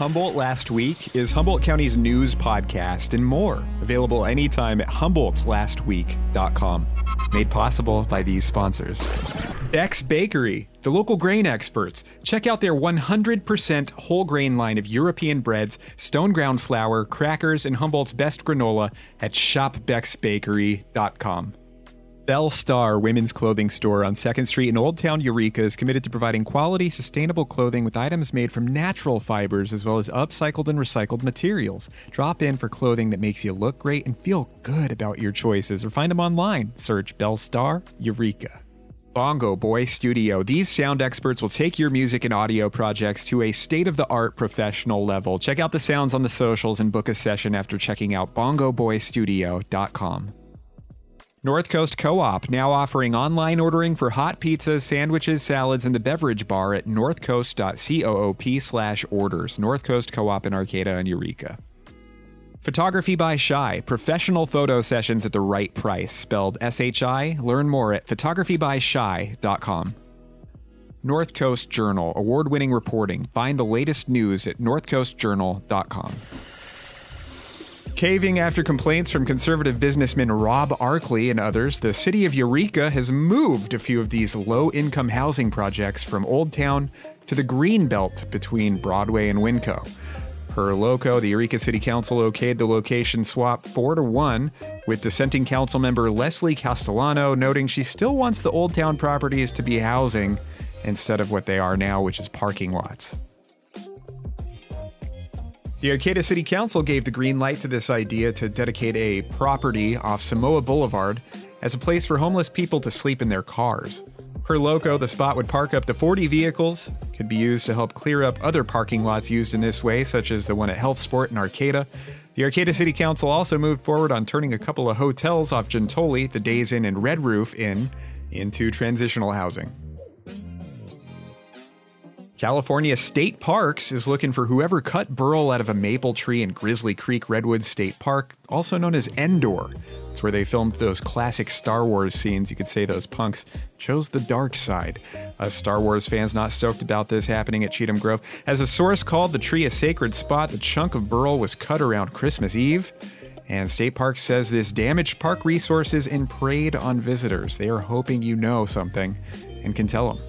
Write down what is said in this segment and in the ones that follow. Humboldt Last Week is Humboldt County's news podcast and more, available anytime at humboldtlastweek.com. Made possible by these sponsors. Beck's Bakery, the local grain experts. Check out their 100% whole grain line of European breads, stone ground flour, crackers, and Humboldt's best granola at shopbecksbakery.com. Bell Star Women's Clothing Store on 2nd Street in Old Town Eureka is committed to providing quality, sustainable clothing with items made from natural fibers as well as upcycled and recycled materials. Drop in for clothing that makes you look great and feel good about your choices, or find them online. Search Bell Star Eureka. Bongo Boy Studio. These sound experts will take your music and audio projects to a state-of-the-art professional level. Check out the sounds on the socials and book a session after checking out bongoboystudio.com. North Coast Co-op, now offering online ordering for hot pizzas, sandwiches, salads, and the beverage bar at northcoast.coop/orders. North Coast Co-op in Arcata and Eureka. Photography by Shy, professional photo sessions at the right price, spelled S-H-I. Learn more at photographybyshy.com. North Coast Journal, award-winning reporting. Find the latest news at northcoastjournal.com. Caving after complaints from conservative businessman Rob Arkley and others, the city of Eureka has moved a few of these low-income housing projects from Old Town to the Greenbelt between Broadway and Winco. Per Loco, the Eureka City Council okayed the location swap 4-1, with dissenting council member Leslie Castellano noting she still wants the Old Town properties to be housing instead of what they are now, which is parking lots. The Arcata City Council gave the green light to this idea to dedicate a property off Samoa Boulevard as a place for homeless people to sleep in their cars. Per Loco, the spot would park up to 40 vehicles, could be used to help clear up other parking lots used in this way, such as the one at Health Sport in Arcata. The Arcata City Council also moved forward on turning a couple of hotels off Gentoli, the Days Inn and Red Roof Inn, into transitional housing. California State Parks is looking for whoever cut burl out of a maple tree in Grizzly Creek Redwood State Park, also known as Endor. It's where they filmed those classic Star Wars scenes. You could say those punks chose the dark side. Us Star Wars fans not stoked about this happening at Cheatham Grove. As a source called the tree a sacred spot, the chunk of burl was cut around Christmas Eve. And State Parks says this damaged park resources and preyed on visitors. They are hoping you know something and can tell them.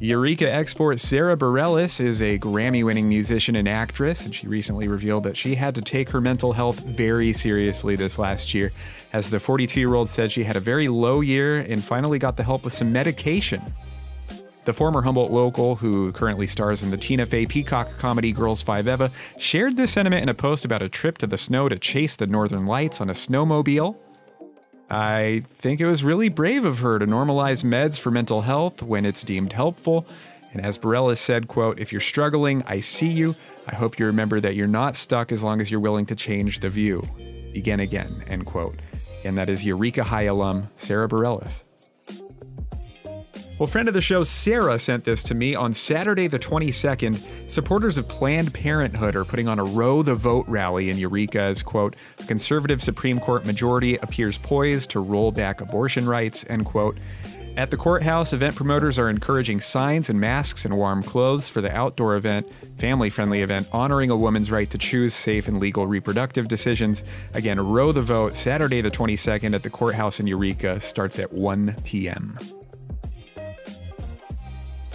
Eureka export Sarah Bareilles is a Grammy-winning musician and actress, and she recently revealed that she had to take her mental health very seriously this last year, as the 42-year-old said she had a very low year and finally got the help with some medication. The former Humboldt local, who currently stars in the Tina Fey Peacock comedy Girls 5 Eva, shared this sentiment in a post about a trip to the snow to chase the northern lights on a snowmobile. I think it was really brave of her to normalize meds for mental health when it's deemed helpful. And as Bareilles said, quote, "If you're struggling, I see you. I hope you remember that you're not stuck as long as you're willing to change the view. Begin again," end quote. And that is Eureka High alum Sarah Bareilles. Well, friend of the show, Sarah, sent this to me. On Saturday the 22nd, supporters of Planned Parenthood are putting on a Roe the Vote rally in Eureka as, quote, "a conservative Supreme Court majority appears poised to roll back abortion rights," end quote. At the courthouse, event promoters are encouraging signs and masks and warm clothes for the outdoor event, family-friendly event honoring a woman's right to choose safe and legal reproductive decisions. Again, Roe the Vote, Saturday the 22nd at the courthouse in Eureka, starts at 1 p.m.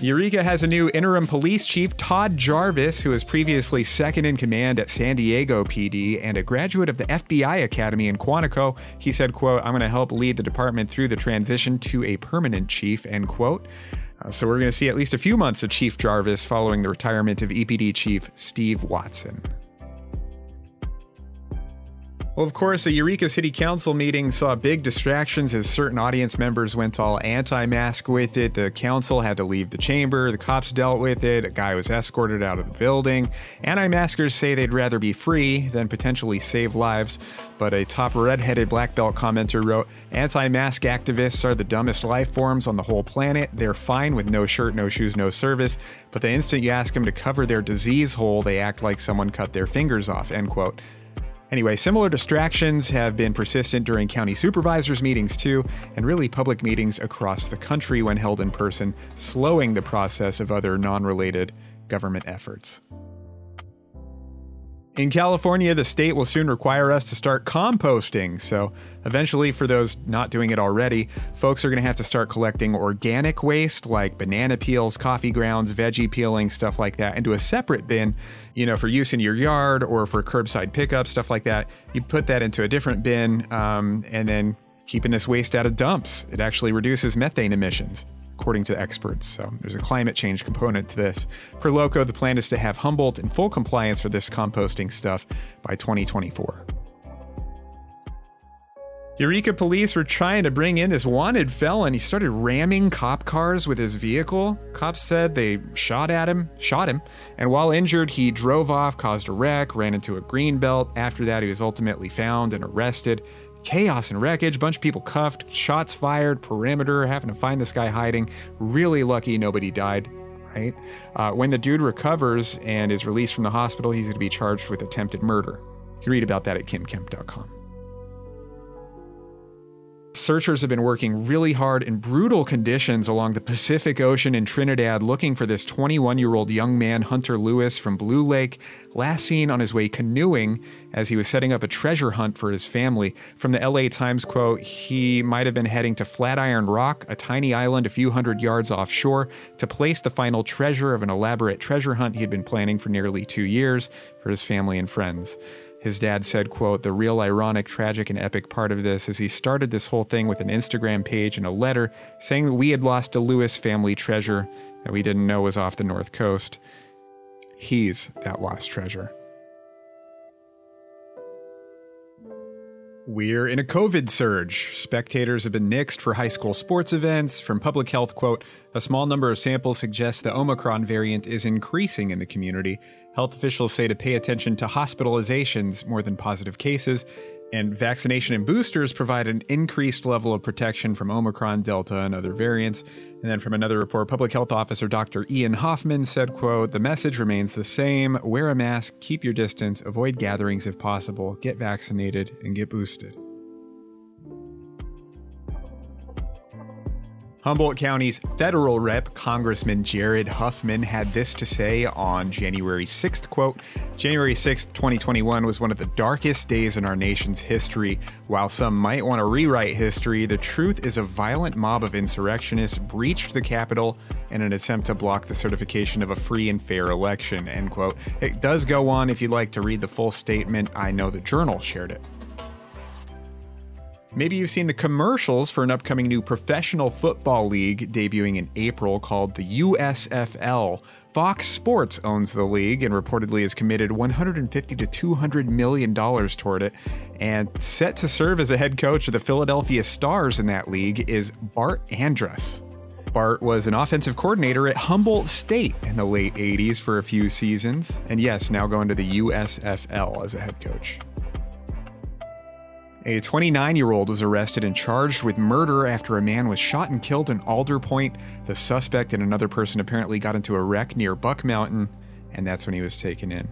Eureka has a new interim police chief, Todd Jarvis, who was previously second in command at San Diego PD and a graduate of the FBI Academy in Quantico. He said, quote, "I'm going to help lead the department through the transition to a permanent chief," end quote. So we're going to see at least a few months of Chief Jarvis following the retirement of EPD Chief Steve Watson. Well, of course, the Eureka City Council meeting saw big distractions as certain audience members went all anti-mask with it. The council had to leave the chamber. The cops dealt with it. A guy was escorted out of the building. Anti-maskers say they'd rather be free than potentially save lives. But a top red-headed black belt commenter wrote, "Anti-mask activists are the dumbest life forms on the whole planet. They're fine with no shirt, no shoes, no service. But the instant you ask them to cover their disease hole, they act like someone cut their fingers off," end quote. Anyway, similar distractions have been persistent during county supervisors' meetings too, and really public meetings across the country when held in person, slowing the process of other non-related government efforts. In California, the state will soon require us to start composting, so eventually, for those not doing it already, folks are going to have to start collecting organic waste like banana peels, coffee grounds, veggie peeling, stuff like that, into a separate bin, for use in your yard or for curbside pickup, stuff like that. You put that into a different bin, and then keeping this waste out of dumps. It actually reduces methane emissions, according to experts. So there's a climate change component to this. Per Loco, the plan is to have Humboldt in full compliance for this composting stuff by 2024. Eureka police were trying to bring in this wanted felon. He started ramming cop cars with his vehicle. Cops said they shot him, and while injured, he drove off, caused a wreck, ran into a greenbelt. After that, he was ultimately found and arrested. Chaos and wreckage, bunch of people cuffed, shots fired, perimeter, having to find this guy hiding. Really lucky nobody died, right? When the dude recovers and is released from the hospital, he's going to be charged with attempted murder. You can read about that at kimkemp.com. Searchers have been working really hard in brutal conditions along the Pacific Ocean in Trinidad looking for this 21-year-old young man, Hunter Lewis from Blue Lake, last seen on his way canoeing as he was setting up a treasure hunt for his family. From the LA Times quote, he might have been heading to Flatiron Rock, a tiny island a few hundred yards offshore, to place the final treasure of an elaborate treasure hunt he'd been planning for nearly 2 years for his family and friends. His dad said, quote, the real ironic, tragic, and epic part of this is he started this whole thing with an Instagram page and a letter saying that we had lost a Lewis family treasure that we didn't know was off the North Coast. He's that lost treasure. We're in a COVID surge. Spectators have been nixed for high school sports events. From public health, quote, a small number of samples suggest the Omicron variant is increasing in the community. Health officials say to pay attention to hospitalizations more than positive cases, and vaccination and boosters provide an increased level of protection from Omicron, Delta, and other variants. And then from another report, public health officer Dr. Ian Hoffman said, quote, the message remains the same. Wear a mask, keep your distance, avoid gatherings if possible, get vaccinated, and get boosted. Humboldt County's federal rep, Congressman Jared Huffman, had this to say on January 6th, quote, January 6th, 2021 was one of the darkest days in our nation's history. While some might want to rewrite history, the truth is a violent mob of insurrectionists breached the Capitol in an attempt to block the certification of a free and fair election, end quote. It does go on if you'd like to read the full statement. I know the Journal shared it. Maybe you've seen the commercials for an upcoming new professional football league debuting in April called the USFL. Fox Sports owns the league and reportedly has committed $150 to $200 million toward it. And set to serve as a head coach of the Philadelphia Stars in that league is Bart Andrus. Bart was an offensive coordinator at Humboldt State in the late 80s for a few seasons. And yes, now going to the USFL as a head coach. A 29-year-old was arrested and charged with murder after a man was shot and killed in Alder Point. The suspect and another person apparently got into a wreck near Buck Mountain, and that's when he was taken in.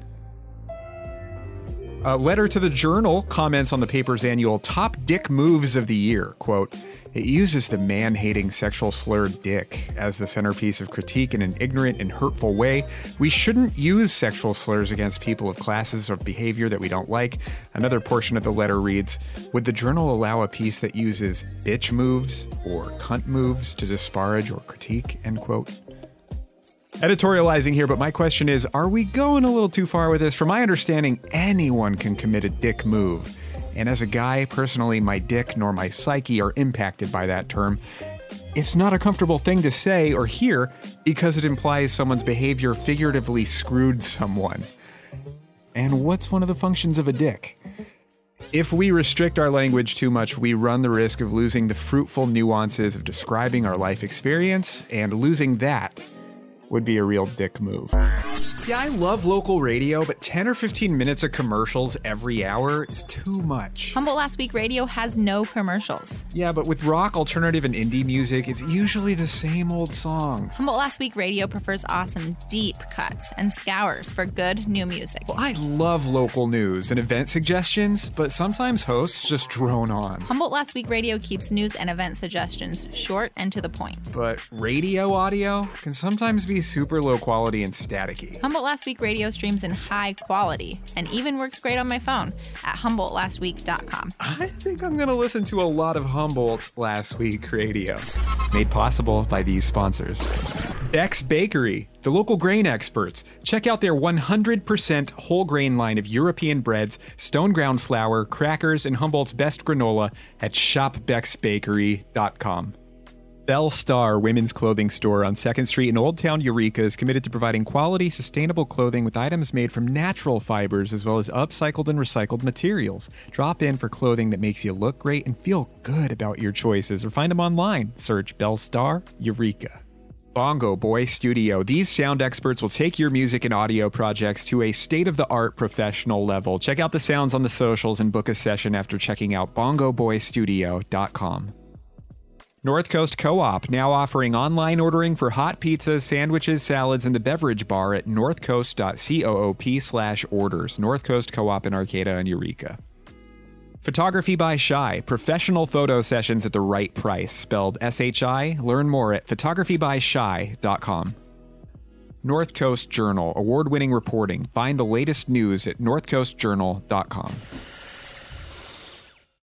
A letter to the Journal comments on the paper's annual Top Dick Moves of the Year, quote, it uses the man-hating sexual slur dick as the centerpiece of critique in an ignorant and hurtful way. We shouldn't use sexual slurs against people of classes or behavior that we don't like. Another portion of the letter reads, would the Journal allow a piece that uses bitch moves or cunt moves to disparage or critique, end quote. Editorializing here, but my question is, are we going a little too far with this? From my understanding, anyone can commit a dick move. And as a guy, personally, my dick nor my psyche are impacted by that term. It's not a comfortable thing to say or hear because it implies someone's behavior figuratively screwed someone. And what's one of the functions of a dick? If we restrict our language too much, we run the risk of losing the fruitful nuances of describing our life experience, and losing that would be a real dick move. Yeah, I love local radio, but 10 or 15 minutes of commercials every hour is too much. Humboldt Last Week Radio has no commercials. Yeah, but with rock, alternative, and indie music, it's usually the same old songs. Humboldt Last Week Radio prefers awesome deep cuts and scours for good new music. Well, I love local news and event suggestions, but sometimes hosts just drone on. Humboldt Last Week Radio keeps news and event suggestions short and to the point. But radio audio can sometimes be super low quality and staticky. Humboldt Last Week Radio streams in high quality and even works great on my phone at HumboldtLastWeek.com. I think I'm going to listen to a lot of Humboldt Last Week Radio. Made possible by these sponsors. Beck's Bakery, the local grain experts. Check out their 100% whole grain line of European breads, stone ground flour, crackers, and Humboldt's best granola at shopbecksbakery.com. Bell Star Women's Clothing Store on 2nd Street in Old Town Eureka is committed to providing quality, sustainable clothing with items made from natural fibers as well as upcycled and recycled materials. Drop in for clothing that makes you look great and feel good about your choices, or find them online. Search Bell Star Eureka. Bongo Boy Studio. These sound experts will take your music and audio projects to a state-of-the-art professional level. Check out the sounds on the socials and book a session after checking out bongoboystudio.com. North Coast Co-op, now offering online ordering for hot pizzas, sandwiches, salads, and the beverage bar at northcoast.coop/orders. North Coast Co-op in Arcata and Eureka. Photography by Shy, professional photo sessions at the right price, spelled S-H-I. Learn more at photographybyshy.com. North Coast Journal, award-winning reporting. Find the latest news at northcoastjournal.com.